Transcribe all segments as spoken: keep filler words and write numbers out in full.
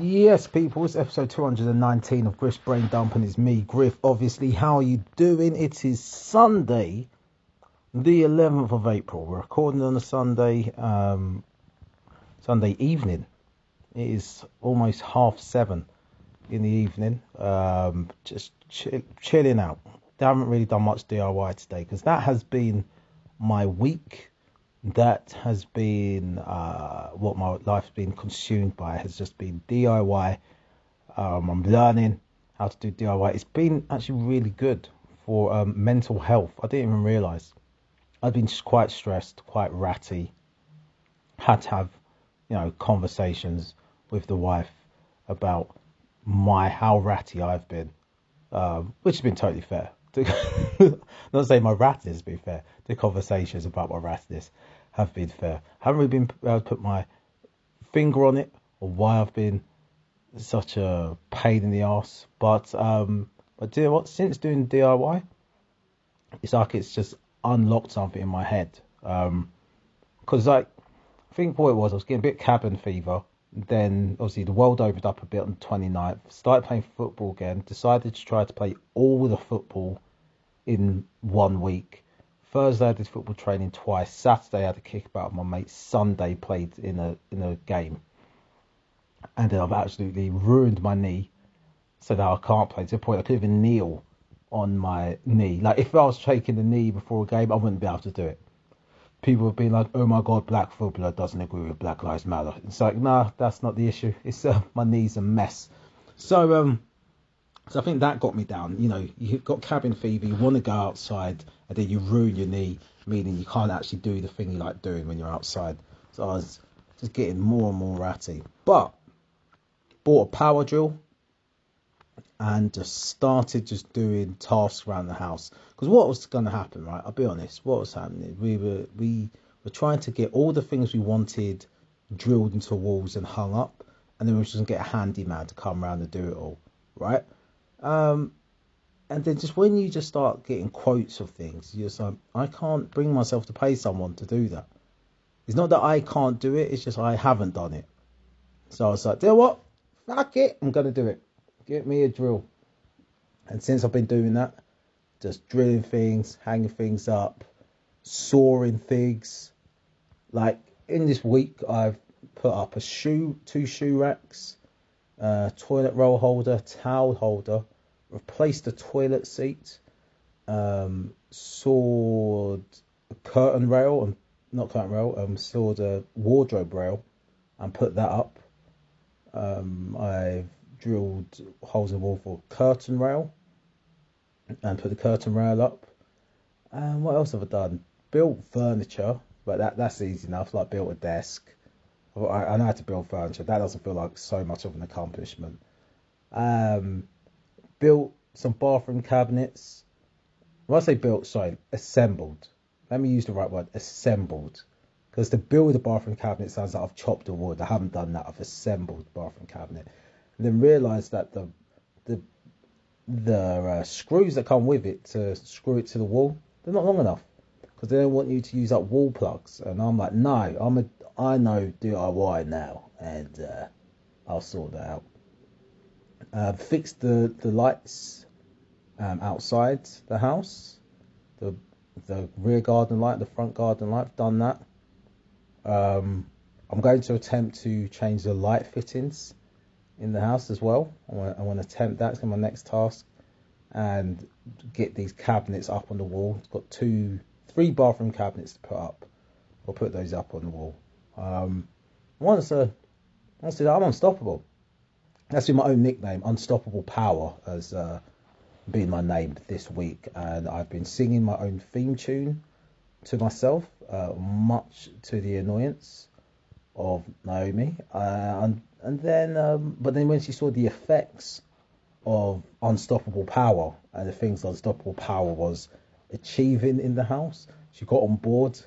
Yes, people, it's episode two hundred nineteen of Griff's Brain Dump, and it's me, Griff. Obviously, how are you doing? It is Sunday, the eleventh of April. We're recording on a Sunday, um, Sunday evening. It is almost half seven in the evening. Um, just chill, chilling out. I haven't really done much D I Y today because that has been my week. That has been uh, what my life's been consumed by. Has just been D I Y. Um, I'm learning how to do D I Y. It's been actually really good for um, mental health. I didn't even realise. I've been quite stressed, quite ratty. Had to have, you know, conversations with the wife about my how ratty I've been, um, which has been totally fair. Not saying my ratness, to be fair. The conversations about my ratness have been fair. I haven't really been able to put my finger on it or why I've been such a pain in the ass. But um, but you know what? Since doing D I Y, it's like it's just unlocked something in my head. Um, because like I think what it was, I was getting a bit cabin fever. Then obviously the world opened up a bit on the twenty-ninth. Started playing football again. Decided to try to play all the football in one week. Thursday I did football training twice. Saturday I had a kick about my mate. Sunday played in a in a game. And then I've absolutely ruined my knee. So now I can't play. To the point I couldn't even kneel on my knee. Like if I was shaking the knee before a game, I wouldn't be able to do it. People have been like, oh my God, black footballer doesn't agree with Black Lives Matter. It's like, nah, that's not the issue. It's uh, my knee's a mess. So um, so I think that got me down. You know, you've got cabin fever, you want to go outside, and then you ruin your knee, meaning you can't actually do the thing you like doing when you're outside. So I was just getting more and more ratty. But bought a power drill and just started just doing tasks around the house. Because what was going to happen, right? I'll be honest, what was happening? We were we were trying to get all the things we wanted drilled into walls and hung up. And then we were just going to get a handyman to come around and do it all, right? Um, and then just when you just start getting quotes of things, you're just like, I can't bring myself to pay someone to do that. It's not that I can't do it, it's just I haven't done it. So I was like, you know what? Fuck it, I'm going to do it. Get me a drill. And since I've been doing that, just drilling things, hanging things up, sawing things. Like in this week, I've put up a shoe, two shoe racks, uh, toilet roll holder, towel holder, replaced the toilet seat, um, sawed a curtain rail, and not curtain rail, um, sawed a wardrobe rail and put that up. Um, I've drilled holes in the wall for curtain rail and put the curtain rail up. And what else have I done? Built furniture, but that that's easy enough. Like built a desk. I, I know how to build furniture. That doesn't feel like so much of an accomplishment. Um, built some bathroom cabinets. When I say built, sorry, assembled. Let me use the right word, assembled. Because to build a bathroom cabinet sounds like I've chopped the wood. I haven't done that. I've assembled the bathroom cabinet. Then realise that the the the uh, screws that come with it to screw it to the wall, they're not long enough because they don't want you to use up wall plugs. And I'm like, no, I'm a I know D I Y now, and uh, I'll sort that out. Uh, fixed the the lights um, outside the house, the the rear garden light, the front garden light. Done that. Um, I'm going to attempt to change the light fittings in the house as well. I want, I want to attempt that. It's my next task, and get these cabinets up on the wall. It's got two, three bathroom cabinets to put up. I'll put those up on the wall. Um, once a, once a, I'm unstoppable. That's been my own nickname, Unstoppable Power, has uh, been my name this week, and I've been singing my own theme tune to myself, uh, much to the annoyance of Naomi. Uh, and And then, um, but then when she saw the effects of Unstoppable Power and the things Unstoppable Power was achieving in the house, she got on board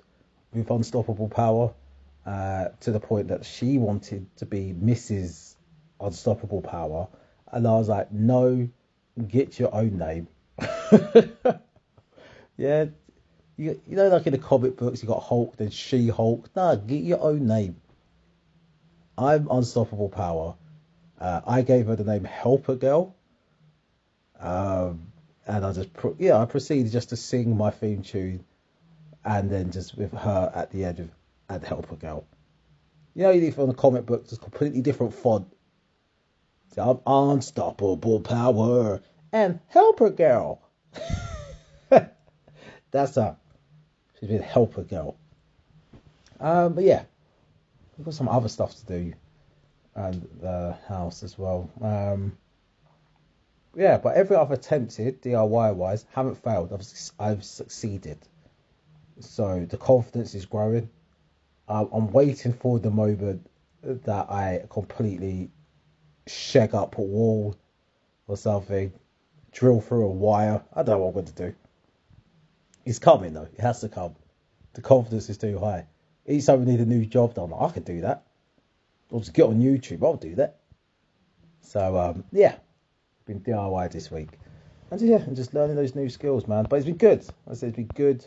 with Unstoppable Power uh, to the point that she wanted to be Missus Unstoppable Power. And I was like, no, get your own name. Yeah, you, you know, like in the comic books, you got Hulk, then She-Hulk. No, get your own name. I'm Unstoppable Power. Uh, I gave her the name Helper Girl. Um, and I just, pro- yeah, I proceeded just to sing my theme tune and then just with her at the edge of at Helper Girl. You know, you leave it on the comic book, just completely different font. So I'm unstoppable power and Helper Girl. That's her. She's been Helper Girl. Um, but yeah, we've got some other stuff to do and the house as well. Um, yeah, but every I've attempted D I Y wise haven't failed. I've I've succeeded. So the confidence is growing. I'm, I'm waiting for the moment that I completely shag up a wall or something, drill through a wire. I don't know what I'm going to do. It's coming though. It has to come. The confidence is too high. Each time we need a new job done, like, I could do that. I'll just get on YouTube. I'll do that. So um, yeah, been D I Y this week, and yeah, and just learning those new skills, man. But it's been good. I said it's been good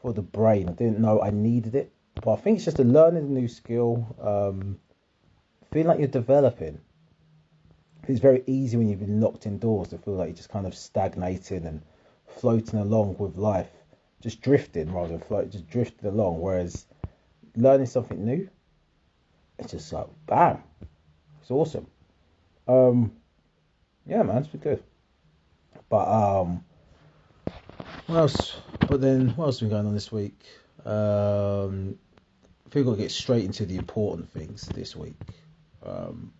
for the brain. I didn't know I needed it, but I think it's just a learning a new skill. Um, feeling like you're developing. It's very easy when you've been locked indoors to feel like you're just kind of stagnating and floating along with life, just drifting rather than floating, just drifting along. Whereas learning something new, it's just like, bam, it's awesome. Um, yeah, man, it's been good. But um, what else? But then, what else has been going on this week? Um, I think we'll get straight into the important things this week. Um,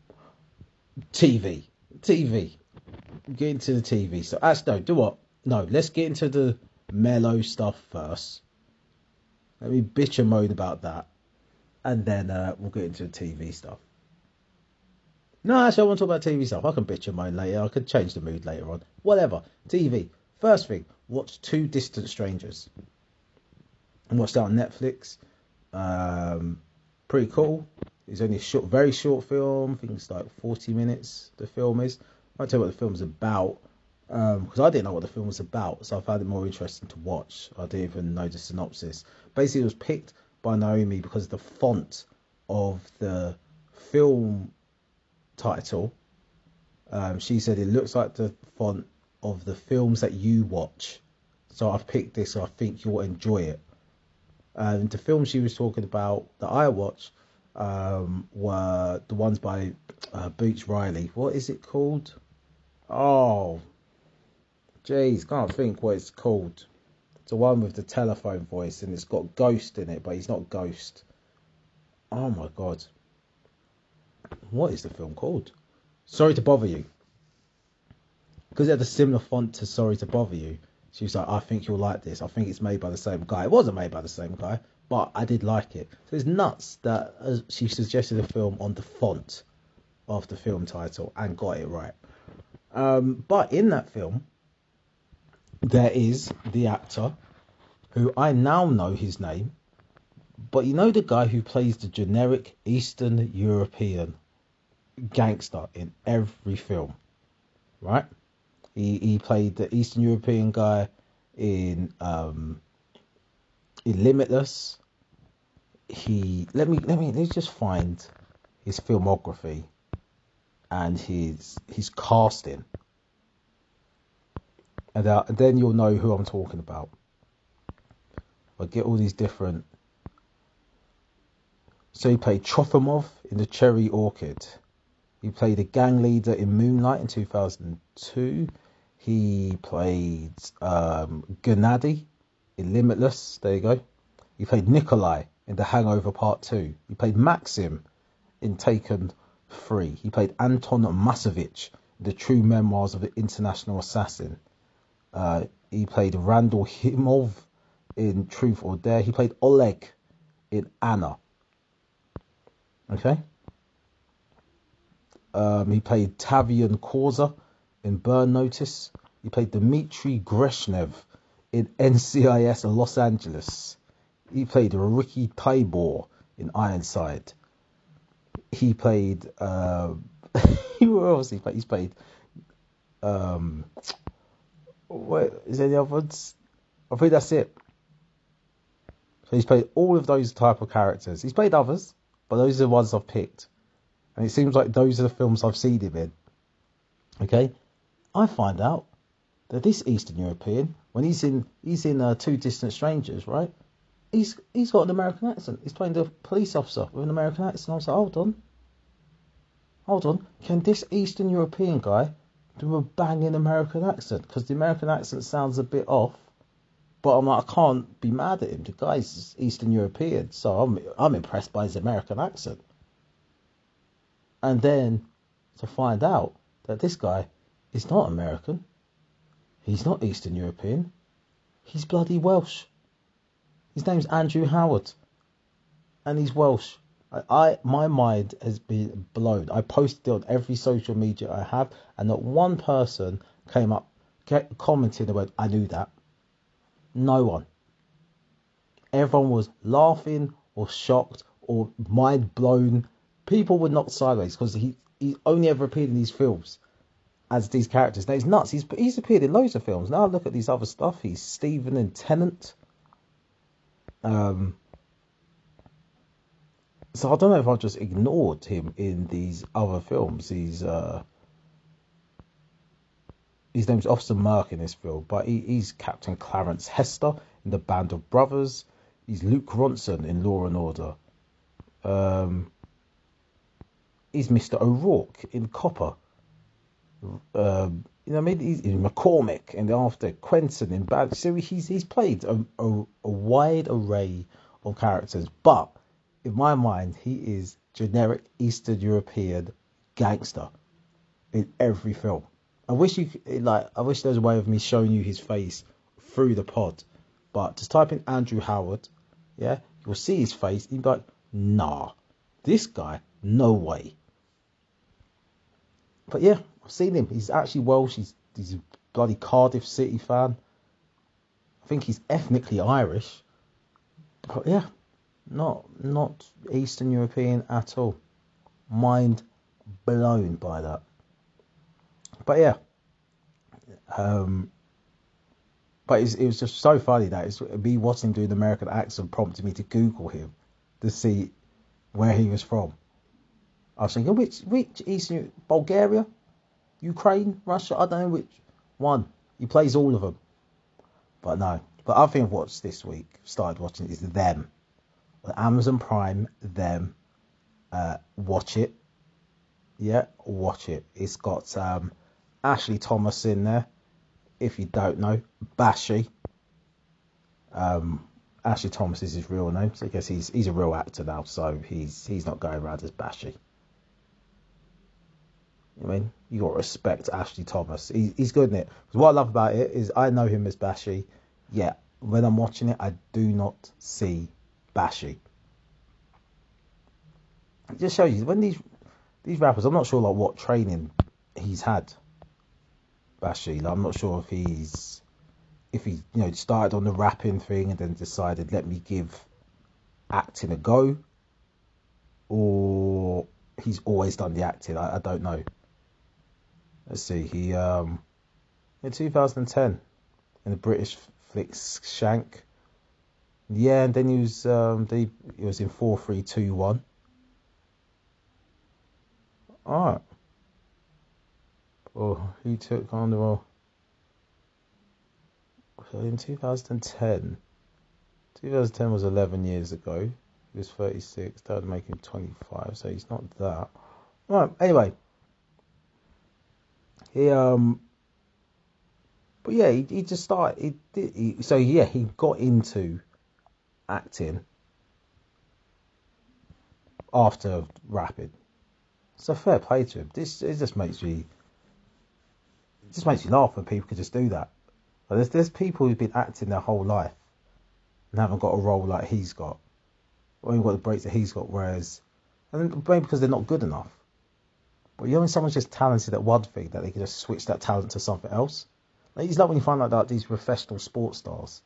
T V, T V, get into the T V. So actually, no, do what? No, let's get into the mellow stuff first. Let me bitch and moan about that. And then uh, we'll get into the T V stuff. No, actually, I want to talk about T V stuff. I can bitch and moan later. I can change the mood later on. Whatever. T V. First thing, watch Two Distant Strangers. And watch that on Netflix. Um, pretty cool. It's only a short, very short film. I think it's like forty minutes, the film is. I won't tell you what the film's about. Because um, I didn't know what the film was about, so I found it more interesting to watch. I didn't even know the synopsis. Basically, it was picked by Naomi because the font of the film title, um, she said it looks like the font of the films that you watch. So I've picked this, so I think you'll enjoy it. Um, the films she was talking about that I watched um, were the ones by uh, Boots Riley. What is it called? Oh... Jeez, can't think what it's called. It's the one with the telephone voice and it's got Ghost in it, but he's not Ghost. Oh my God. What is the film called? Sorry to Bother You. Because it had a similar font to Sorry to Bother You. She was like, I think you'll like this. I think it's made by the same guy. It wasn't made by the same guy, but I did like it. So it's nuts that she suggested a film on the font of the film title and got it right. Um, but in that film... there is the actor who I now know his name, but you know the guy who plays the generic Eastern European gangster in every film, right? He he played the Eastern European guy in um in Limitless. He let me let me let's just find his filmography and his his casting. And uh, then you'll know who I'm talking about. I get all these different. So he played Trofimov in The Cherry Orchard. He played a gang leader in Moonlight in two thousand two. He played um, Gennady in Limitless. There you go. He played Nikolai in The Hangover Part two. He played Maxim in Taken three. He played Anton Masovich in The True Memoirs of an International Assassin. Uh, he played Randall Himov in Truth or Dare. He played Oleg in Anna. Okay. Um, he played Tavian Korza in Burn Notice. He played Dmitry Greshnev in N C I S Los Angeles. He played Ricky Tybor in Ironside. He played. Uh, where else he played? He's played. Um, Wait, is there any other ones? I think that's it. So he's played all of those type of characters. He's played others, but those are the ones I've picked. And it seems like those are the films I've seen him in. Okay, I find out that this Eastern European, when he's in he's in uh, Two Distant Strangers, right? He's he's got an American accent. He's playing the police officer with an American accent. I was like, hold on, hold on. Can this Eastern European guy do a banging American accent? Because the American accent sounds a bit off. But I'm like, I can't be mad at him. The guy's Eastern European, so I'm I'm impressed by his American accent. And then to find out that this guy is not American, he's not Eastern European, he's bloody Welsh. His name's Andrew Howard, and he's Welsh. I, I my mind has been blown. I posted it on every social media I have, and not one person came up, commented about, I knew that. No one. Everyone was laughing or shocked or mind blown. People were knocked sideways because he, he only ever appeared in these films as these characters. Now, it's nuts. He's he's appeared in loads of films. Now I look at these other stuff. He's Stephen in Tennant. Um. So I don't know if I just ignored him in these other films. He's uh. His name's Officer Merck in this film, but he, he's Captain Clarence Hester in The Band of Brothers. He's Luke Ronson in Law and Order. Um, he's Mister O'Rourke in Copper. Um, you know what I mean? He's, he's McCormick in The After, Quentin in Bad. So he's he's played a, a, a wide array of characters, but in my mind, he is generic Eastern European gangster in every film. I wish you like. I wish there was a way of me showing you his face through the pod, but just type in Andrew Howard, yeah, you'll see his face. You'll be like, nah, this guy, no way. But yeah, I've seen him. He's actually Welsh. He's he's a bloody Cardiff City fan. I think he's ethnically Irish, but yeah, not not Eastern European at all. Mind blown by that. But yeah, um, but it was just so funny that it's me watching him do an American accent prompted me to Google him to see where he was from. I was thinking, which which Eastern, Bulgaria, Ukraine, Russia, I don't know which one. He plays all of them. But no, but other thing I've watched this week, started watching, is Them. Amazon Prime, Them, uh, watch it. Yeah, watch it. It's got... Um, Ashley Thomas in there, if you don't know, Bashy. Um, Ashley Thomas is his real name, so I guess he's he's a real actor now, so he's he's not going around as Bashy. I mean, you got to respect Ashley Thomas. He, he's good in it. Because what I love about it is I know him as Bashy, yet when I'm watching it, I do not see Bashy. It just shows you when these these rappers, I'm not sure like what training he's had. Bashy, like, I'm not sure if he's, if he, you know, started on the rapping thing and then decided, let me give acting a go, or he's always done the acting. I, I don't know. Let's see. He um, in two thousand ten in the British flick Shank, yeah, and then he was um, the he was in four three two one. All right. Oh, he took on the role. So in two thousand ten, two thousand ten was eleven years ago. He was thirty-six. That would make him twenty-five. So he's not that. Right. Anyway, he um. But yeah, he, he just started. He did. He, so yeah, he got into acting after rapping. So fair play to him. This it just makes me. It just makes you laugh when people can just do that. Like there's there's people who've been acting their whole life and haven't got a role like he's got, or even got the breaks that he's got. Whereas, and maybe because they're not good enough. But you know when someone's just talented at one thing that they can just switch that talent to something else. Like, it's like when you find out like, that these professional sports stars,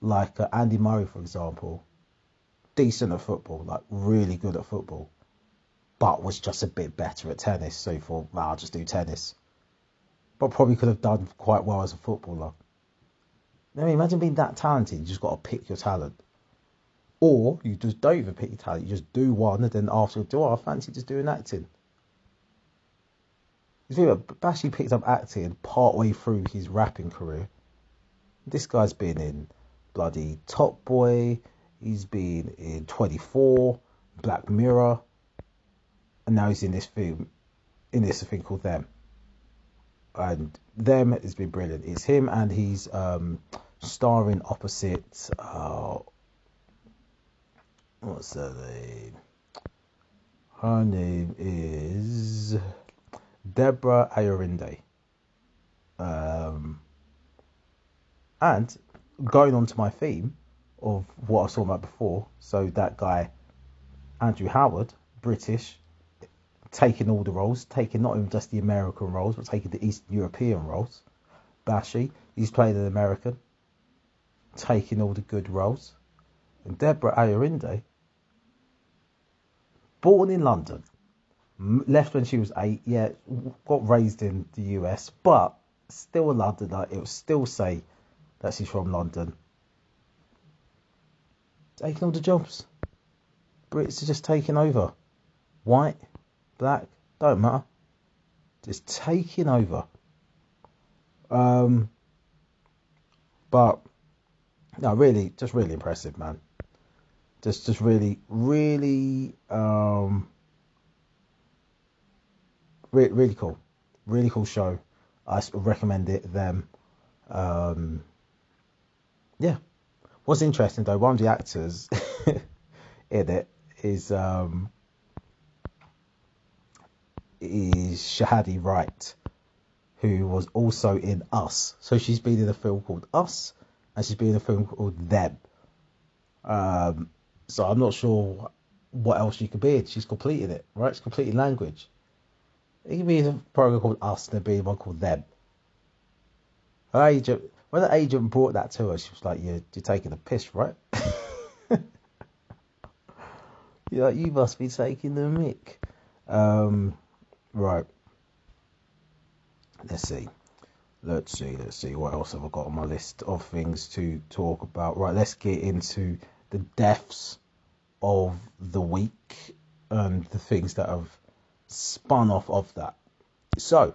like uh, Andy Murray for example, decent at football, like really good at football, but was just a bit better at tennis. So you thought, well, I'll just do tennis. But probably could have done quite well as a footballer. I mean, imagine being that talented. You just got to pick your talent. Or you just don't even pick your talent. You just do one, and then after, do oh, I fancy just doing acting. You see, Bashy picked up acting partway through his rapping career. This guy's been in bloody Top Boy. He's been in twenty-four, Black Mirror, and now he's in this film, in this thing called Them. And Them has been brilliant. It's him, and he's um, starring opposite. Uh, what's her name? Her name is Deborah Ayorinde. Um, and going on to my theme of what I was talking about before, so that guy, Andrew Howard, British, taking all the roles, taking not even just the American roles, but taking the Eastern European roles. Bashy, he's played an American, taking all the good roles. And Deborah Ayorinde, born in London, left when she was eight, yeah, got raised in the U S, but still a Londoner. It would still say that she's from London. Taking all the jobs. Brits are just taking over. White, black, don't matter. Just taking over. Um, but no, really, just really impressive, man. Just, just really, really, um, re- really cool, really cool show. I recommend it. Them, um, yeah. What's interesting though, one of the actors in it is um, is Shahadi Wright, who was also in Us. So she's been in a film called Us, and she's been in a film called Them. Um, so I'm not sure what else she could be in. She's completed it, right? She's completed language. It could be in a program called Us, and there be one called Them. Her agent, when the agent brought that to her, she was like, you're, you're taking a piss, right? You're like, you must be taking the mick. Um, right. Let's see. Let's see. Let's see. What else have I got on my list of things to talk about? Right. Let's get into the deaths of the week and the things that have spun off of that. So,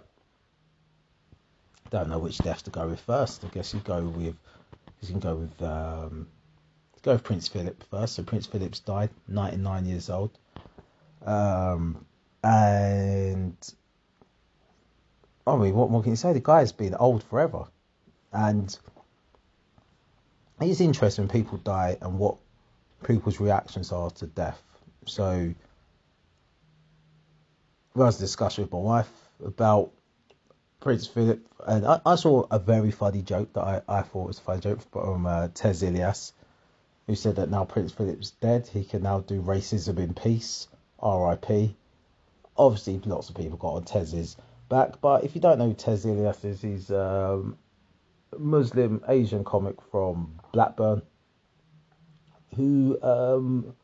don't know which deaths to go with first. I guess you go with you can go with um, go with Prince Philip first. So Prince Philip's died, ninety-nine years old, um, and I mean, what more can you say? The guy's been old forever, and it's interesting when people die and what people's reactions are to death. So I was discussing with my wife about Prince Philip, and I, I saw a very funny joke that I, I thought was a funny joke from uh, Tez Ilyas, who said that now Prince Philip's dead, he can now do racism in peace, R I P. Obviously, lots of people got on Tez's back, but if you don't know who Tez Ilyas is, he's a um, Muslim Asian comic from Blackburn, who um,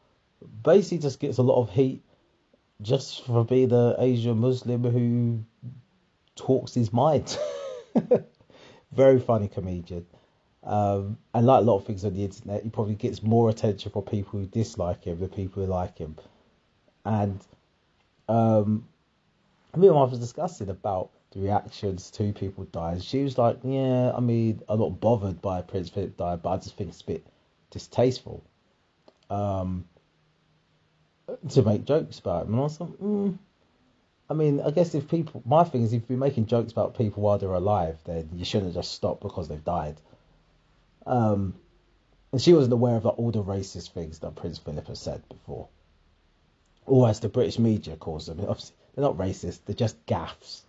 basically just gets a lot of heat just for being an Asian Muslim who talks his mind. Very funny comedian, um, and like a lot of things on the internet, he probably gets more attention from people who dislike him than people who like him. And um, me and I was discussing about the reactions to people dying. She was like, yeah, I mean, I'm not bothered by Prince Philip dying, but I just think it's a bit distasteful um, to make jokes about him. And I was like, mm. I mean, I guess if people, my thing is, if you're making jokes about people while they're alive, then you shouldn't just stop because they've died. Um, and she wasn't aware of like, all the racist things that Prince Philip has said before, or as the British media calls them. Obviously, they're not racist; they're just gaffes.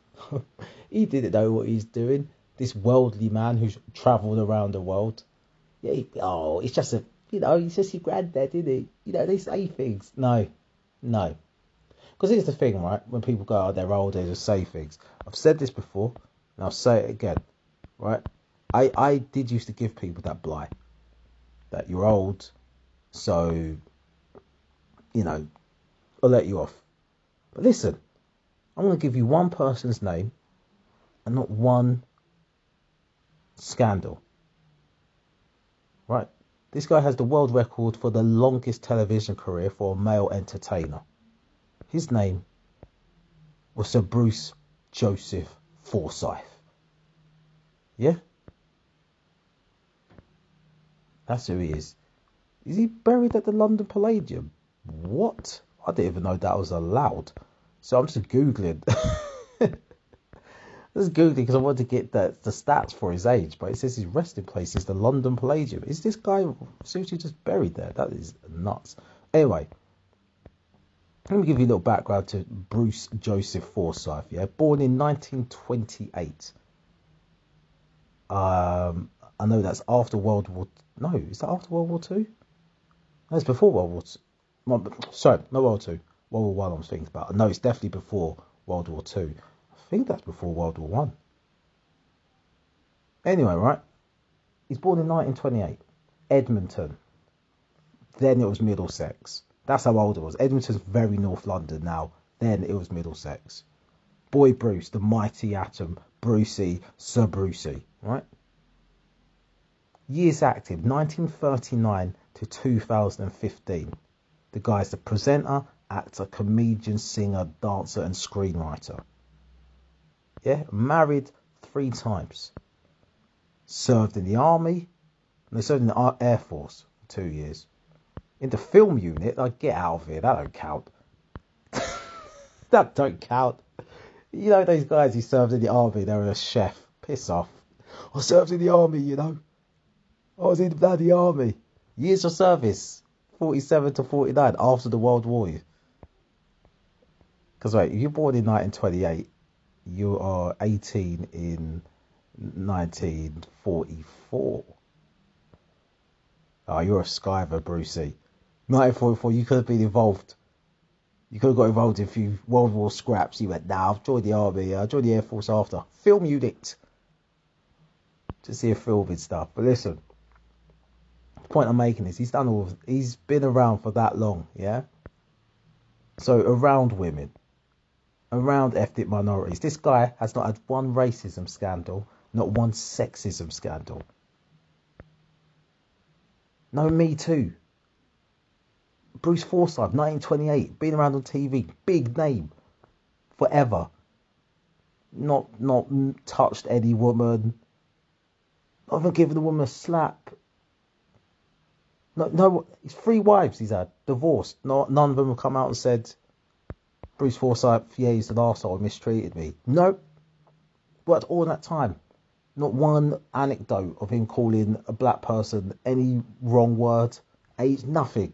He didn't know what he's doing. This worldly man who's travelled around the world. Yeah. He, oh, it's just a, you know, he's just your granddad, isn't he? You know, they say things. No, no. Because here's the thing, right? When people go, oh, they're old, they just say things. I've said this before, and I'll say it again, right? I, I did used to give people that blight. That you're old, so, you know, I'll let you off. But listen, I'm going to give you one person's name and not one scandal, right? This guy has the world record for the longest television career for a male entertainer. His name was Sir Bruce Joseph Forsyth. Yeah? That's who he is. Is he buried at the London Palladium? What? I didn't even know that was allowed. So I'm just Googling. Just Googling because I wanted to get the, the stats for his age. But it says his resting place is the London Palladium. Is this guy seriously just buried there? That is nuts. Anyway, let me give you a little background to Bruce Joseph Forsyth. Yeah, born in nineteen twenty-eight. Um, I know that's after World War... No, is that after World War Two? No, it's before World War Two. No, sorry, not World War Two. World War One, I was thinking about. No, it's definitely before World War Two. I think that's before World War One. Anyway, right? He's born in nineteen twenty-eight. Edmonton. Then it was Middlesex. That's how old it was. Edmonton's very North London now. Then it was Middlesex. Boy Bruce, the mighty atom. Brucey, Sir Brucey, right? Years active, nineteen thirty-nine to two thousand fifteen. The guy's a presenter, actor, comedian, singer, dancer and screenwriter. Yeah, married three times. Served in the army. And they served in the Air Force for two years. In the film unit, like, get out of here, that don't count. That don't count. You know those guys who served in the army, they were a chef. Piss off. I served in the army, you know. I was in the bloody army. Years of service, forty-seven to forty-nine, after the World War. Because, right, if you're born in nineteen twenty-eight, you are eighteen in nineteen forty-four. Oh, you're a skiver, Brucey. nineteen forty-four, you could have been involved. You could have got involved in a few World War scraps. You went, nah, I've joined the army, I joined the Air Force after. Film unit. Just see a film and stuff. But listen. The point I'm making is he's done all of, he's been around for that long, yeah? So around women, around ethnic minorities, this guy has not had one racism scandal, not one sexism scandal. No, Me Too. Bruce Forsyth, nineteen twenty-eight, been around on T V, big name, forever. Not not touched any woman. Not even given a woman a slap. No, no, it's three wives he's had, divorced. No, none of them have come out and said, Bruce Forsyth, yeah, he's an arsehole, mistreated me. Nope. But all that time, not one anecdote of him calling a black person any wrong word. Age, nothing.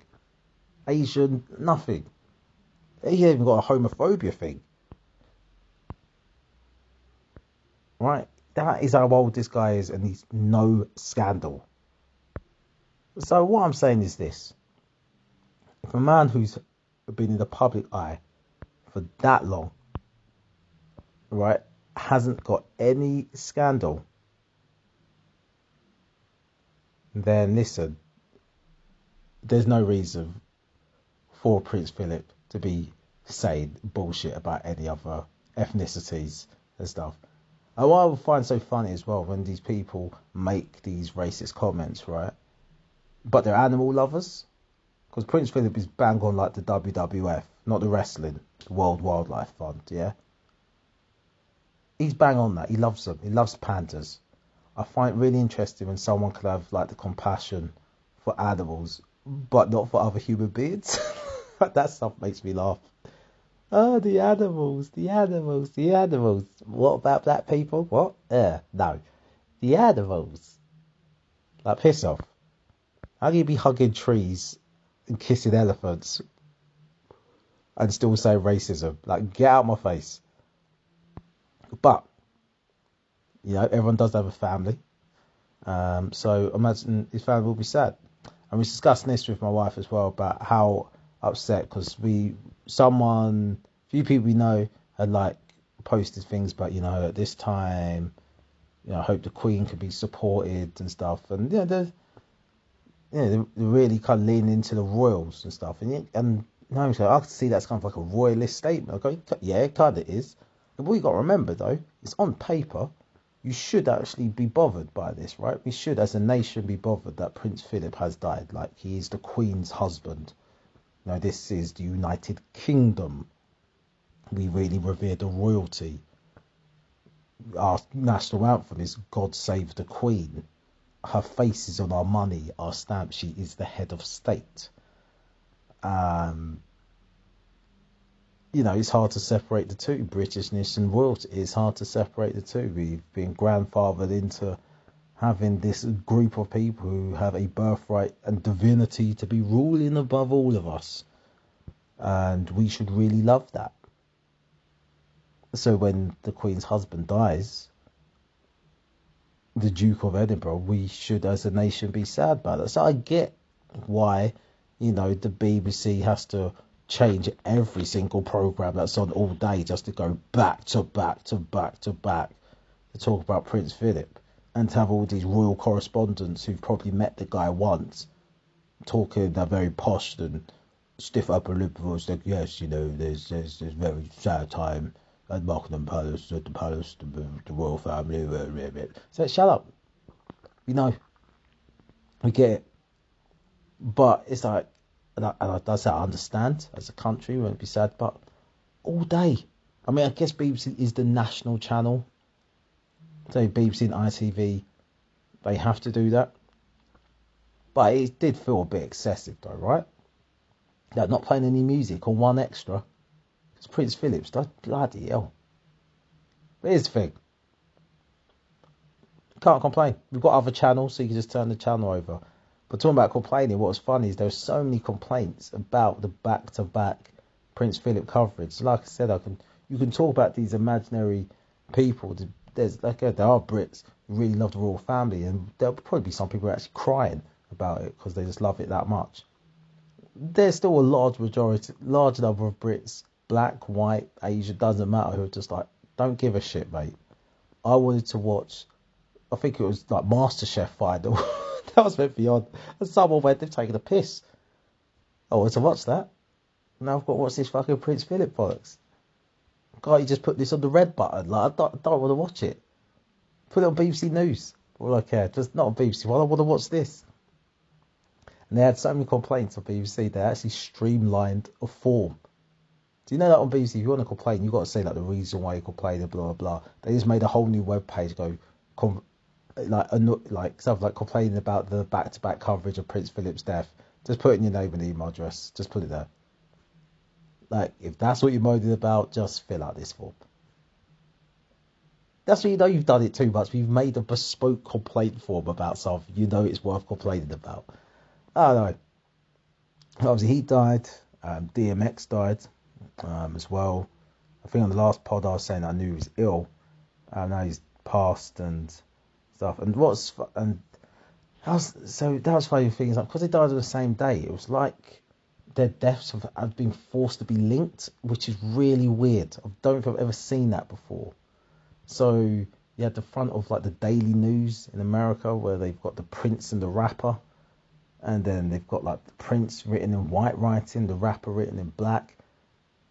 Asian, nothing. He even got a homophobia thing. Right? That is how old this guy is, and he's no scandal. So what I'm saying is this. If a man who's been in the public eye for that long, right, hasn't got any scandal, then listen, there's no reason for Prince Philip to be saying bullshit about any other ethnicities and stuff. And what I would find so funny as well, when these people make these racist comments, right? But they're animal lovers. Because Prince Philip is bang on like the W W F, not the wrestling, the World Wildlife Fund, yeah? He's bang on that. He loves them. He loves pandas. I find it really interesting when someone could have like the compassion for animals, but not for other human beings. That stuff makes me laugh. Oh, the animals, the animals, the animals. What about black people? What? Yeah, no. The animals. Like, piss off. How can you be hugging trees and kissing elephants and still say racism? Like, get out of my face. But, you know, everyone does have a family. Um, so imagine his family will be sad. And we discussed this with my wife as well about how upset, because we, someone, a few people we know had like posted things about, you know, at this time, you know, I hope the Queen can be supported and stuff. And, yeah, there's, yeah, you know, they really kind of lean into the royals and stuff, and you, and now I'm like, I can see that's kind of like a royalist statement. I go, yeah, it kind of is. But what you got to remember though, it's on paper. you should actually be bothered by this, right? We should, as a nation, be bothered that Prince Philip has died. Like, he is the Queen's husband. You know, this is the United Kingdom. We really revere the royalty. Our national anthem is God Save the Queen. Her face is on our money, our stamp. She is the head of state. Um, you know, it's hard to separate the two. Britishness and royalty, it's hard to separate the two. We've been grandfathered into having this group of people who have a birthright and divinity to be ruling above all of us. And we should really love that. So when the Queen's husband dies, the Duke of Edinburgh, we should as a nation be sad about that. So I get why, you know, the B B C has to change every single programme that's on all day just to go back to back to back to back to talk about Prince Philip, and to have all these royal correspondents who've probably met the guy once talking, they're very posh and stiff upper lip voice, like, yes, you know, there's there's this very sad time at Buckingham Palace, at the palace, the, the royal family, blah, blah, blah. So shut up. You know, we get it. But it's like, and I, and I, that's how I understand as a country, we won't be sad, but all day. I mean, I guess B B C is the national channel. So B B C and I T V, they have to do that. But it did feel a bit excessive though, right? They're not playing any music on one extra. It's Prince Philip's, bloody hell. But here's the thing. Can't complain. We've got other channels, so you can just turn the channel over. But talking about complaining, what's funny is there were so many complaints about the back-to-back Prince Philip coverage. So like I said, I can you can talk about these imaginary people. There's like there are Brits who really love the royal family, and there'll probably be some people who are actually crying about it because they just love it that much. There's still a large majority, large number of Brits, black, white, Asian, doesn't matter, who are just like, don't give a shit, mate. I wanted to watch, I think it was like MasterChef final. That was meant to be on. And someone went, they've taken a piss. I wanted to watch that. Now I've got to watch this fucking Prince Philip bollocks. Can't you just put this on the red button? Like, I don't, I don't want to watch it. Put it on B B C News. All I care, just not on B B C. Well, I want to watch this. And they had so many complaints on B B C, they actually streamlined a form. Do you know that on B B C, if you want to complain, you've got to say like the reason why you complain and blah, blah, blah. They just made a whole new webpage go, com- like, like stuff like complaining about the back-to-back coverage of Prince Philip's death. Just put in your name and email address. Just put it there. Like, if that's what you're moaning about, just fill out this form. That's when you know you've done it too much. You've made a bespoke complaint form about something. You know it's worth complaining about. I don't know. Obviously, he died. Um, D M X died. Um, as well, I think on the last pod I was saying I knew he was ill, and now he's passed and stuff. And what's and how's so that was funny things like because they died on the same day. It was like their deaths have, have been forced to be linked, which is really weird. I don't think I've ever seen that before. So you had the front of like the Daily News in America where they've got the Prince and the rapper, and then they've got like the Prince written in white writing, the rapper written in black.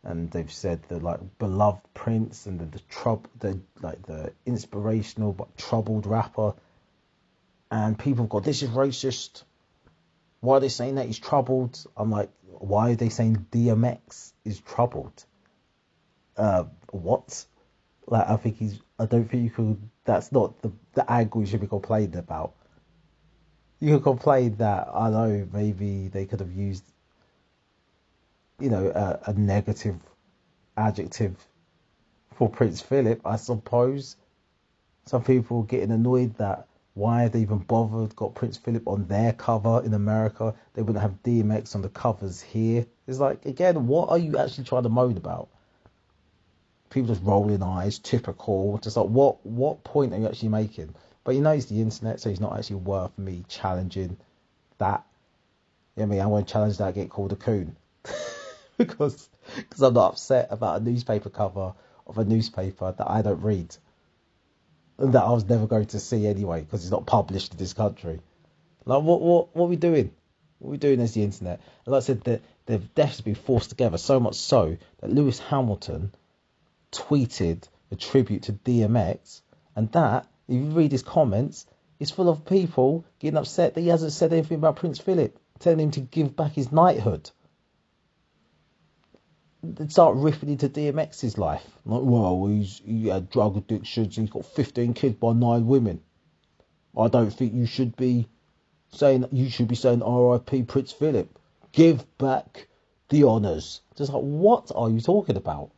And they've said the like beloved Prince and the, the trouble, the like the inspirational but troubled rapper. And people have got, this is racist. Why are they saying that he's troubled? I'm like, why are they saying D M X is troubled? Uh, what? Like I think he's. I don't think you could. That's not the the angle you should be complaining about. You could complain that I know maybe they could have used, you know, a, a negative adjective for Prince Philip, I suppose. Some people getting annoyed that why have they even bothered, got Prince Philip on their cover in America. They wouldn't have D M X on the covers here. It's like, again, what are you actually trying to moan about? People just rolling eyes, typical. Just like, what, what point are you actually making? But you know it's the internet, so it's not actually worth me challenging that. You know what I mean? I won't challenge that, get called a coon. Because cause I'm not upset about a newspaper cover of a newspaper that I don't read. And that I was never going to see anyway, because it's not published in this country. Like, what what, what are we doing? What are we doing as the internet? And like I said, the, the deaths have been forced together, so much so that Lewis Hamilton tweeted a tribute to D M X. And that If you read his comments, it's full of people getting upset that he hasn't said anything about Prince Philip, telling him to give back his knighthood. They start ripping into D M X's life. Like, well, he's, he had drug addictions, he's got fifteen kids by nine women. I don't think you should be saying, you should be saying R I P Prince Philip. Give back the honours. Just like, what are you talking about?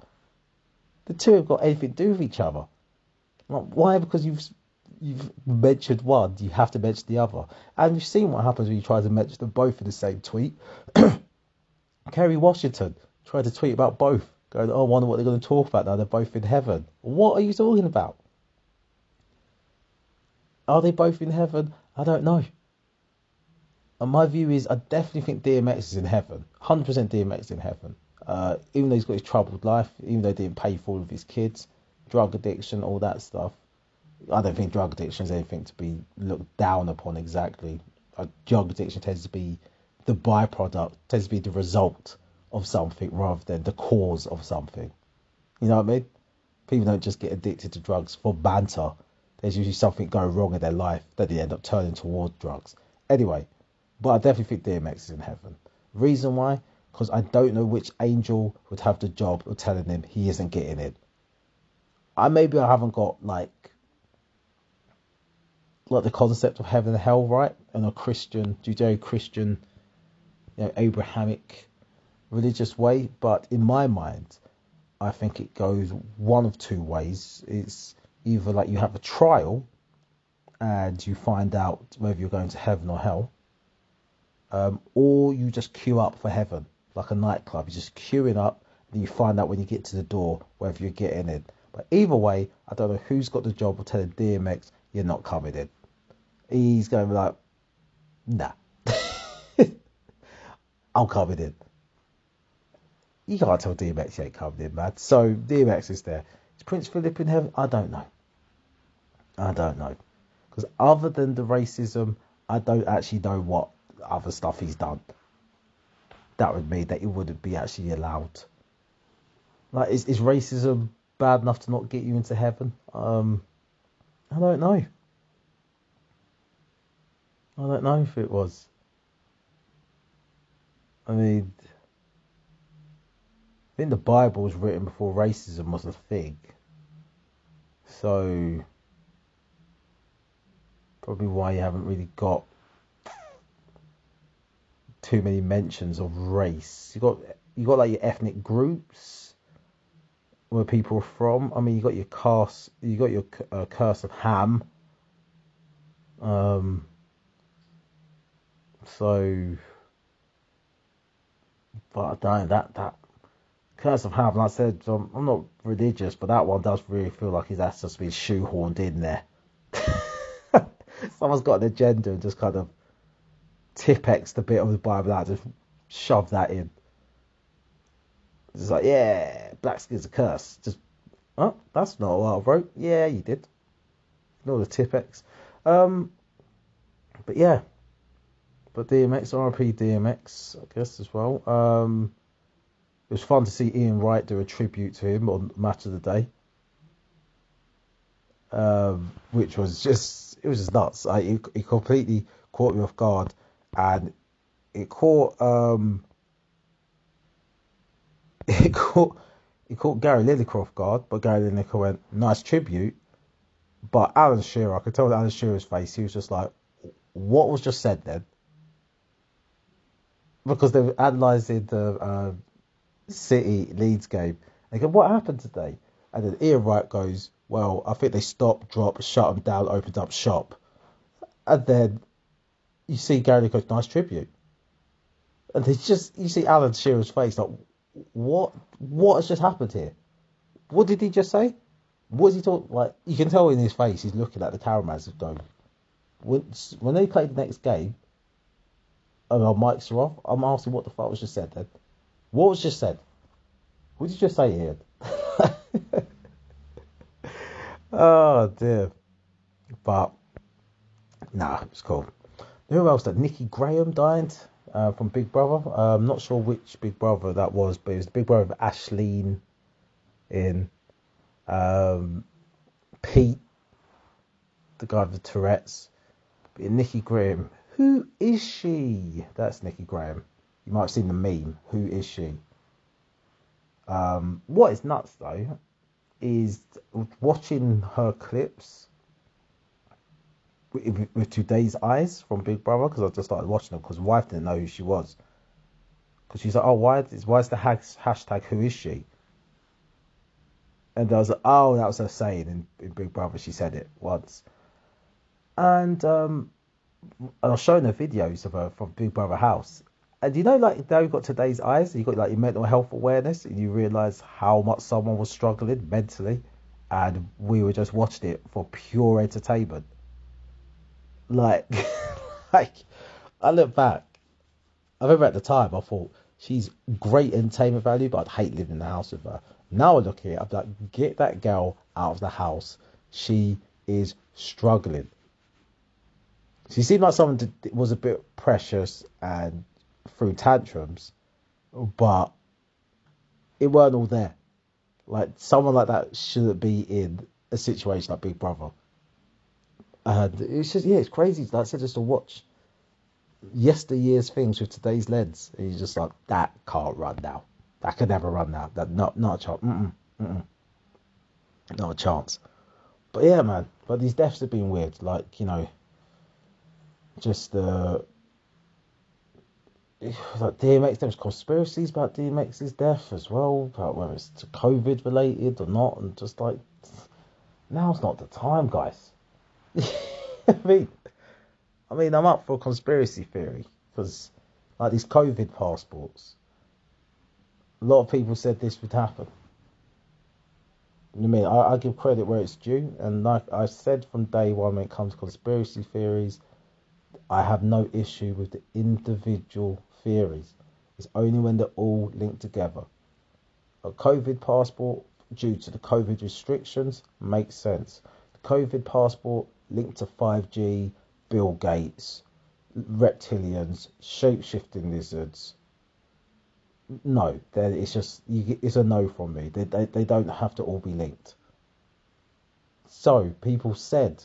The two have got anything to do with each other. Like, why? Because you've you've mentioned one, you have to mention the other. And you've seen what happens when you try to mention them both in the same tweet. Kerry Washington tried to tweet about both, going, oh, I wonder what they're going to talk about now, they're both in heaven. What are you talking about? Are they both in heaven? I don't know. And my view is, I definitely think D M X is in heaven. one hundred percent D M X is in heaven. Uh, even though he's got his troubled life, even though he didn't pay for all of his kids, drug addiction, all that stuff. I don't think drug addiction is anything to be looked down upon exactly. Uh, drug addiction tends to be the byproduct, tends to be the result of something rather than the cause of something. You know what I mean? People don't just get addicted to drugs for banter. There's usually something going wrong in their life that they end up turning toward drugs. Anyway, but I definitely think D M X is in heaven. Reason why? Because I don't know which angel would have the job of telling him he isn't getting it. I maybe I haven't got like like the concept of heaven and hell right, and a Christian, Judeo-Christian, you know, Abrahamic religious way, but in my mind, I think it goes one of two ways. It's either like you have a trial and you find out whether you're going to heaven or hell, um, or you just queue up for heaven, like a nightclub. You're just queuing up and you find out when you get to the door whether you're getting in. But either way, I don't know who's got the job of telling D M X, you're not coming in. He's going to be like, nah, I'm coming in. You can't tell D M X he ain't coming in, man. So D M X is there. Is Prince Philip in heaven? I don't know. I don't know. Because other than the racism, I don't actually know what other stuff he's done. That would mean that it wouldn't be actually allowed. Like, is, is racism bad enough to not get you into heaven? Um... I don't know. I don't know if it was. I mean, I think the Bible was written before racism was a thing. So, probably why you haven't really got too many mentions of race. You got you got like your ethnic groups, where people are from. I mean, you got your curse, you got your uh, curse of Ham. Um, so, but I don't know, that that curse of Ham. Like I said, I'm, I'm not religious, but that one does really feel like his ass has been shoehorned in there. Someone's got an agenda and just kind of tip-exed the bit of the Bible out, just shove that in. It's like, yeah, black skin's a curse. Just, oh, that's not what I wrote. Yeah, you did. Not the tip-ex. Um, but yeah. But D M X, R I P D M X, I guess, as well. Um, it was fun to see Ian Wright do a tribute to him on Match of the Day. Um, which was just, it was just nuts. Like, it, it completely caught me off guard. And it caught... Um, It caught, it caught Gary Lineker off guard, but Gary Lineker went, nice tribute. But Alan Shearer, I could tell Alan Shearer's face, he was just like, what was just said then? Because they were analysing the uh, City Leeds game. They go, what happened today? And then Ian Wright goes, well, I think they stopped, dropped, shut them down, opened up shop. And then you see Gary Lineker goes, nice tribute. And they just, you see Alan Shearer's face, like, What what has just happened here? What did he just say? What is he talking? Like, you can tell in his face, he's looking at the cameraman going, when, when they play the next game, and our mics are off, I'm asking what the fuck was just said then. What was just said? What did you just say, Ian? Oh dear. But nah, it's cool. Who else did? Nikki Graham died. Uh, from Big Brother. Uh, I'm not sure which Big Brother that was, but it was the Big Brother of Ashleen in um, Pete the guy with the Tourette's. Nikki Graham. Who is she? That's Nikki Graham. You might have seen the meme. Who is she? Um, what is nuts, though, is watching her clips with, with today's eyes from Big Brother, because I just started watching them because wife didn't know who she was. Because she's like, oh, why is, why is the hashtag who is she? And I was like, oh, that was her saying in, in Big Brother. She said it once. And um, I was showing her videos of her from Big Brother house. And you know, like, now you've got today's eyes, you've got, like, your mental health awareness, and you realise how much someone was struggling mentally, and we were just watching it for pure entertainment. Like, like, I look back, I remember at the time, I thought, she's great entertainment value, but I'd hate living in the house with her. Now I look at it, I'm like, get that girl out of the house. She is struggling. She seemed like someone that was a bit precious and through tantrums, but it weren't all there. Like, someone like that shouldn't be in a situation like Big Brother. And it's just, yeah, it's crazy. Like I said, just to watch yesteryear's things with today's lens, and you're just like, that can't run now. That could never run now. That not not a chance. Mm-mm, mm-mm. Not a chance. But yeah, man. But these deaths have been weird. Like, you know, just the. Uh, Like D M X, there was conspiracies about D M X's death as well, about whether it's COVID related or not, and just like, now's not the time, guys. I mean, I mean, I'm up for conspiracy theory because, like, these COVID passports. A lot of people said this would happen. I mean, I, I give credit where it's due, and like I said from day one, when it comes to conspiracy theories, I have no issue with the individual theories. It's only when they're all linked together. A COVID passport, due to the COVID restrictions, makes sense. The COVID passport linked to five G, Bill Gates, reptilians, shape-shifting lizards. No, it's just, you, it's a no from me. They, they, they don't have to all be linked. So, people said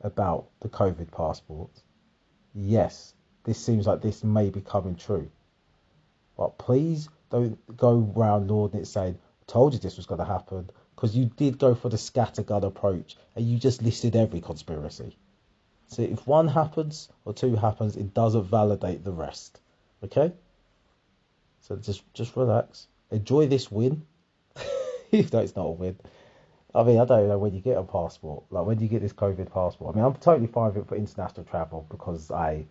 about the COVID passport, yes, this seems like this may be coming true. But please don't go round lauding it saying, I told you this was going to happen, because you did go for the scattergun approach and you just listed every conspiracy. So if one happens or two happens, it doesn't validate the rest. Okay? So just, just relax. Enjoy this win. Even though it's not a win. I mean, I don't know when you get a passport. Like, when do you get this COVID passport? I mean, I'm totally fine with it for international travel because I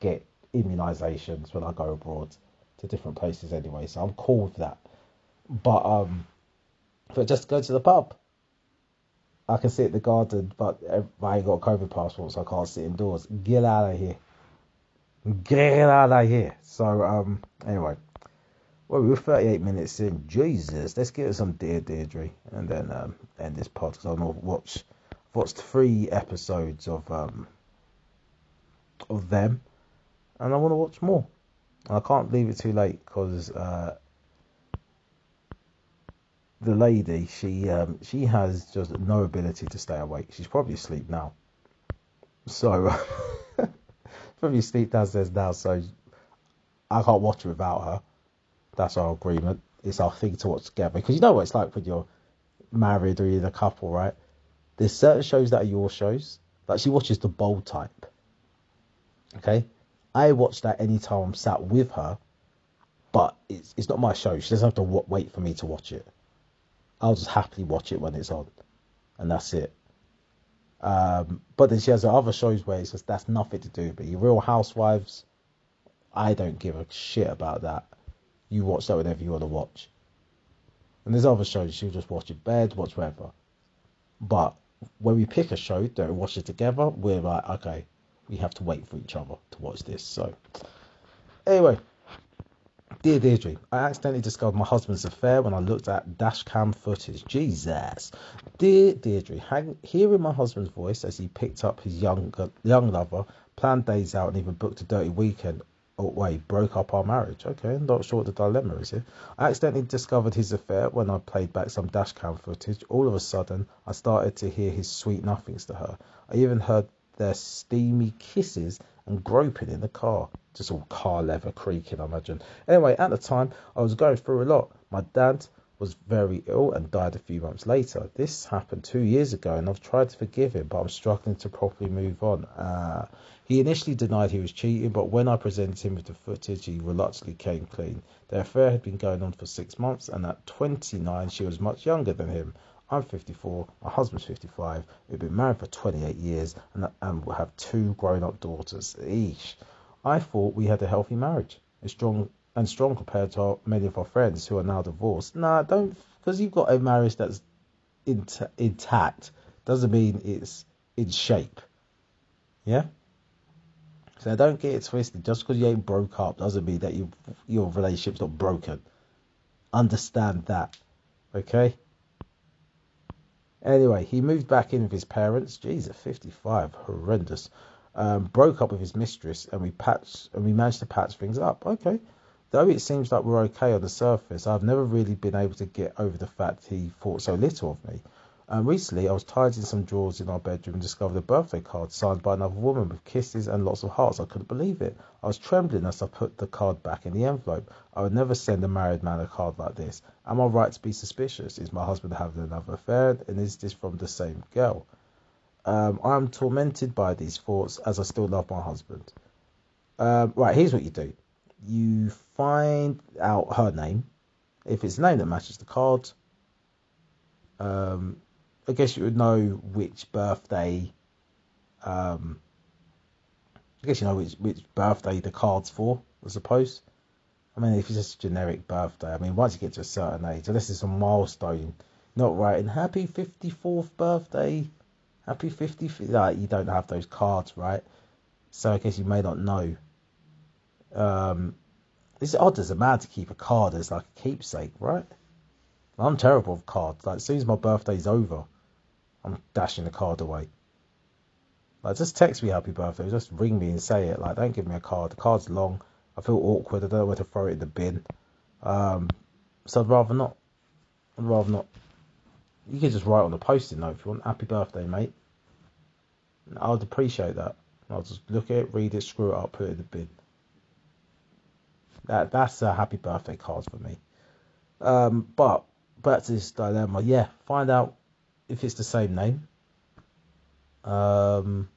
get immunisations when I go abroad to different places anyway. So I'm cool with that. But, um, but just go to the pub. I can sit in the garden, but I ain't got a COVID passport, so I can't sit indoors. Get out of here. Get out of here. So, um, anyway. Well, we were thirty-eight minutes in. Jesus, let's give it some Dear Deirdre and then um, end this pod, because I've watched, watched three episodes of um, of Them, and I want to watch more. And I can't leave it too late because uh, the lady, she um, she has just no ability to stay awake. She's probably asleep now. So, probably asleep downstairs now, so I can't watch her without her. That's our agreement. It's our thing to watch together. Because you know what it's like when you're married or you're in a couple, right? There's certain shows that are your shows. Like, she watches the bold type. Okay? I watch that anytime I'm sat with her. But it's it's not my show. She doesn't have to w- wait for me to watch it. I'll just happily watch it when it's on. And that's it. Um, but then she has other shows where it's just, that's nothing to do with me. Real Housewives, I don't give a shit about that. You watch that whenever you want to watch. And there's other shows, she'll just watch in bed, watch wherever. But when we pick a show, don't watch it together, we're like, okay, we have to wait for each other to watch this. So, anyway, Dear Deirdre, I accidentally discovered my husband's affair when I looked at dashcam footage. Jesus. Dear Deirdre, hang, hearing my husband's voice as he picked up his young, young lover, planned days out and even booked a dirty weekend Oh, wait, broke up our marriage. Okay, not sure what the dilemma is here. I accidentally discovered his affair when I played back some dash cam footage. All of a sudden, I started to hear his sweet nothings to her. I even heard their steamy kisses and groping in the car. Just all car leather creaking, I imagine. Anyway, at the time, I was going through a lot. My dad was very ill and died a few months later. This happened two years ago and I've tried to forgive him, but I'm struggling to properly move on. Uh, he initially denied he was cheating, but when I presented him with the footage, he reluctantly came clean. Their affair had been going on for six months and at twenty-nine, she was much younger than him. I'm fifty-four, my husband's fifty-five, we've been married for twenty-eight years and, and we'll have two grown-up daughters. Eesh. I thought we had a healthy marriage. A strong and strong compared to our, many of our friends who are now divorced. Nah, don't, because you've got a marriage that's int- intact doesn't mean it's in shape. Yeah? So don't get it twisted. Just because you ain't broke up doesn't mean that you, your relationship's not broken. Understand that. Okay? Anyway, he moved back in with his parents. Jeez, at fifty-five, horrendous. Um, broke up with his mistress and we patched, and we managed to patch things up. Okay. Though it seems like we're okay on the surface, I've never really been able to get over the fact he thought so little of me. Um, recently, I was tidying some drawers in our bedroom and discovered a birthday card signed by another woman with kisses and lots of hearts. I couldn't believe it. I was trembling as I put the card back in the envelope. I would never send a married man a card like this. Am I right to be suspicious? Is my husband having another affair? And is this from the same girl? Um, I am tormented by these thoughts as I still love my husband. Um, right, here's what you do. You find out her name. If it's a name that matches the card, um, I guess you would know which birthday. Um, I guess you know which which birthday the card's for, I suppose. I mean, if it's just a generic birthday, I mean, once you get to a certain age, unless it's a milestone, not writing happy fifty-fourth birthday, happy fifty-fifth, like, you don't have those cards, right? So I guess you may not know. Um, it's odd as a man to keep a card as like a keepsake, right? I'm terrible with cards. Like, as soon as my birthday's over, I'm dashing the card away. Like, just text me happy birthday, just ring me and say it. Like, don't give me a card. The card's long. I feel awkward. I don't know where to throw it in the bin. Um, so I'd rather not. I'd rather not. You can just write on the post-it note if you want. Happy birthday, mate. I would appreciate that. I'll just look at it, read it, screw it up, put it in the bin. That that's a happy birthday card for me. Um, but back to this dilemma. Yeah, find out if it's the same name. Um,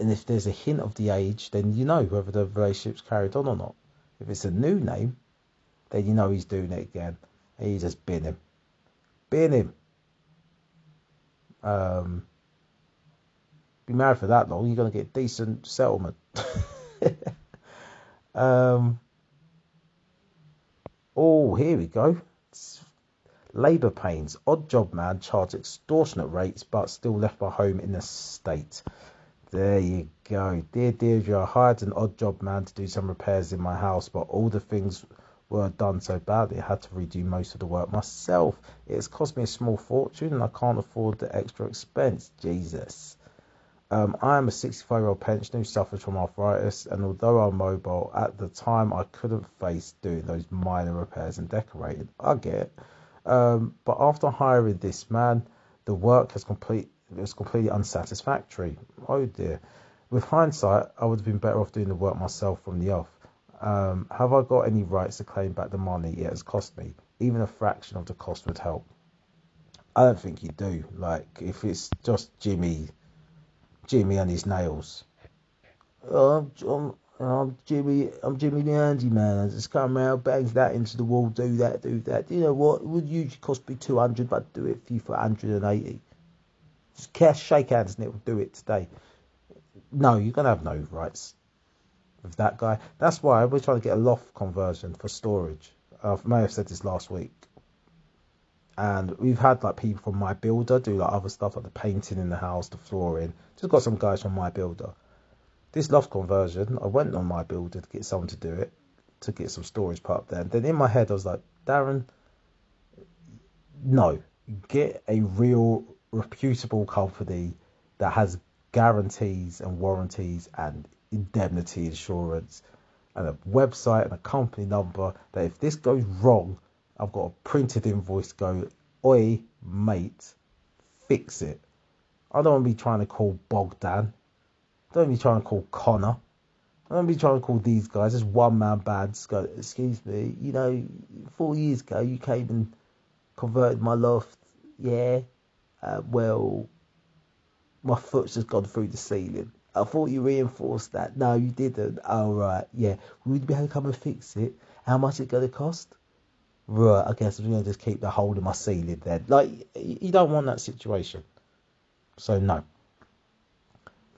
and if there's a hint of the age, then you know whether the relationship's carried on or not. If it's a new name, then you know he's doing it again. He's just bin him, bin him. Um, be married for that long, you're gonna get decent settlement. Um, oh, here we go. Labour pains. Odd job man charged extortionate rates, but still left my home in a state. There you go. Dear Deirdre, I hired an odd job man to do some repairs in my house, but all the things were done so badly, I had to redo most of the work myself. It's cost me a small fortune, and I can't afford the extra expense. Jesus. Um, I am a sixty-five-year-old pensioner who suffers from arthritis, and although I'm mobile, at the time I couldn't face doing those minor repairs and decorating. I get it. Um, but after hiring this man, the work has complete, it was completely unsatisfactory. Oh dear. With hindsight, I would have been better off doing the work myself from the off. Um, have I got any rights to claim back the money it has cost me? Even a fraction of the cost would help. I don't think you do. Like, if it's just Jimmy... Jimmy and his nails. Oh, I'm, I'm, I'm Jimmy. I'm Jimmy the handyman. I just come round, bangs that into the wall, do that, do that. You know what? It would usually cost me two hundred, but I'd do it for you for one hundred and eighty. Just cash, shake hands, and it will do it today. No, you're gonna have no rights with that guy. That's why we're trying to get a loft conversion for storage. Uh, I may have said this last week. And we've had like people from My Builder do like other stuff like the painting in the house, the flooring. Just got some guys from My Builder. This loft conversion, I went on My Builder to get someone to do it, to get some storage put up there. And then in my head I was like, Darren, no, get a real reputable company that has guarantees and warranties and indemnity insurance and a website and a company number that if this goes wrong, I've got a printed invoice going, oi, mate, fix it. I don't want to be trying to call Bogdan. I don't want to be trying to call Connor. I don't want to be trying to call these guys. Just one man band. Just go, excuse me, you know, four years ago you came and converted my loft. Yeah, uh, well, my foot's just gone through the ceiling. I thought you reinforced that. No, you didn't. Oh, right, yeah. Would you be able to come and fix it? How much is it going to cost? Right, I guess I'm going to just keep the hole in my ceiling then. Like, you don't want that situation. So, no.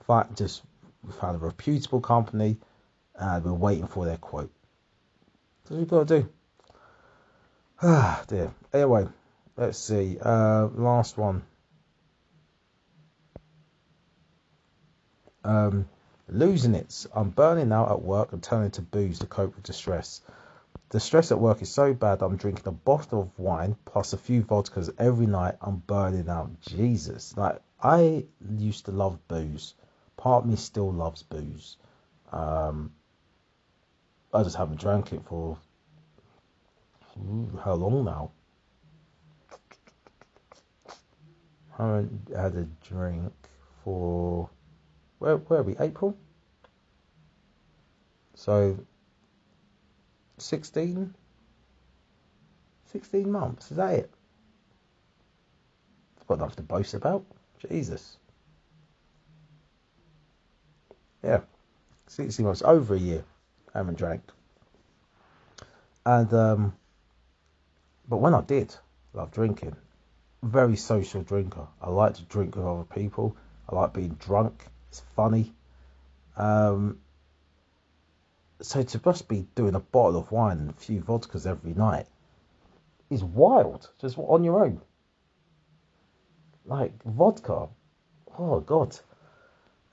Fact, just we found a reputable company and we're waiting for their quote. That's what you've got to do. Ah, dear. Anyway, let's see. Uh, last one. Um, losing it. I'm burning out at work and turning to booze to cope with distress. The stress at work is so bad I'm drinking a bottle of wine plus a few vodkas every night. I'm burning out. Jesus. Like, I used to love booze. Part of me still loves booze. Um, I just haven't drank it for ooh, how long now? I haven't had a drink for where where are we? April? So sixteen? sixteen months, is that it? I've got enough to boast about. Jesus. Yeah, sixteen months, over a year, I haven't drank. And, um, but when I did, love drinking. Very social drinker. I like to drink with other people. I like being drunk. It's funny. Um, so to just be doing a bottle of wine and a few vodkas every night is wild. Just on your own. Like, vodka. Oh, God.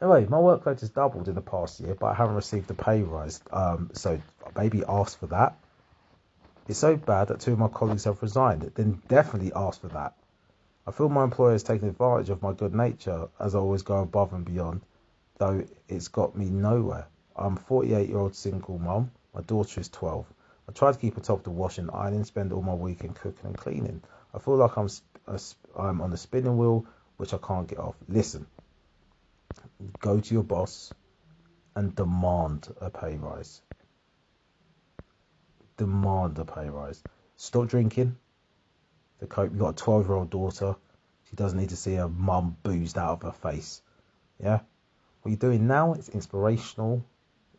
Anyway, my workload has doubled in the past year, but I haven't received a pay rise, um, so maybe ask for that. It's so bad that two of my colleagues have resigned. Then definitely ask for that. I feel my employer has taken advantage of my good nature, as I always go above and beyond, though it's got me nowhere. I'm a forty-eight-year-old single mum. My daughter is twelve. I try to keep on top of the washing and ironing, spend all my weekend cooking and cleaning. I feel like I'm, I'm on a spinning wheel, which I can't get off. Listen. Go to your boss and demand a pay rise. Demand a pay rise. Stop drinking. The cope. You've got a twelve-year-old daughter. She doesn't need to see her mum boozed out of her face. Yeah? What you're doing now is inspirational.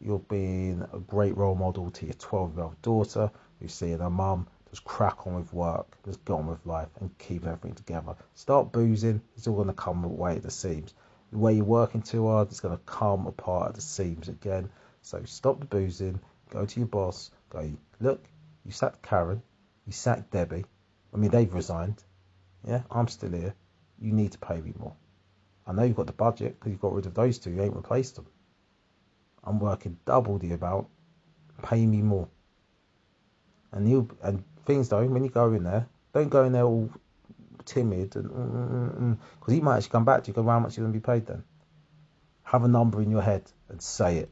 You're being a great role model to your twelve-year-old daughter. You're seeing her mum. Just crack on with work. Just get on with life and keep everything together. Start boozing. It's all going to come away at the seams. Where you're working too hard, it's going to come apart at the seams again. So stop the boozing, go to your boss, go, look, you sacked Karen, you sacked Debbie. I mean, they've resigned. Yeah, I'm still here. You need to pay me more. I know you've got the budget because you've got rid of those two. You ain't replaced them. I'm working double the amount. Pay me more. And you and things though, when you go in there, don't go in there all timid and because mm, he might actually come back to you. Go, how much are you going to be paid then? Have a number in your head and say it.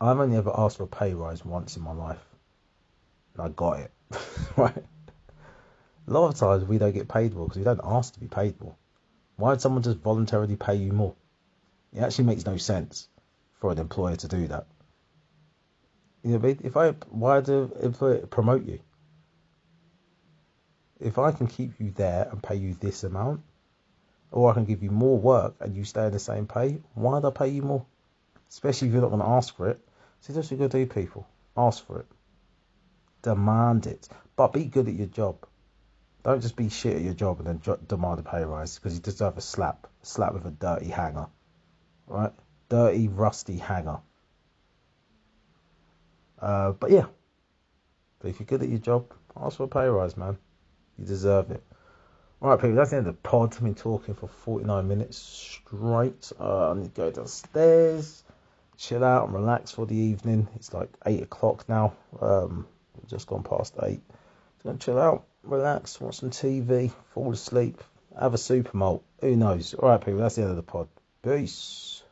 I've only ever asked for a pay rise once in my life, and I got it. Right? A lot of times we don't get paid more because we don't ask to be paid more. Why would someone just voluntarily pay you more? It actually makes no sense for an employer to do that. You know what I mean? If I why do employer promote you? If I can keep you there and pay you this amount, or I can give you more work and you stay in the same pay, why would I pay you more? Especially if you're not going to ask for it. So that's what you're going to do, people. Ask for it. Demand it. But be good at your job. Don't just be shit at your job and then jo- demand a pay rise, because you deserve a slap. A slap with a dirty hanger. Right? Dirty, rusty hanger. Uh, but yeah. But if you're good at your job, ask for a pay rise, man. You deserve it. All right, people, that's the end of the pod. I've been talking for forty-nine minutes straight. Uh, I need to go downstairs, chill out and relax for the evening. It's like eight o'clock now. Um, we've just gone past eight. Just going to chill out, relax, watch some T V, fall asleep, have a super malt. Who knows? All right, people, that's the end of the pod. Peace.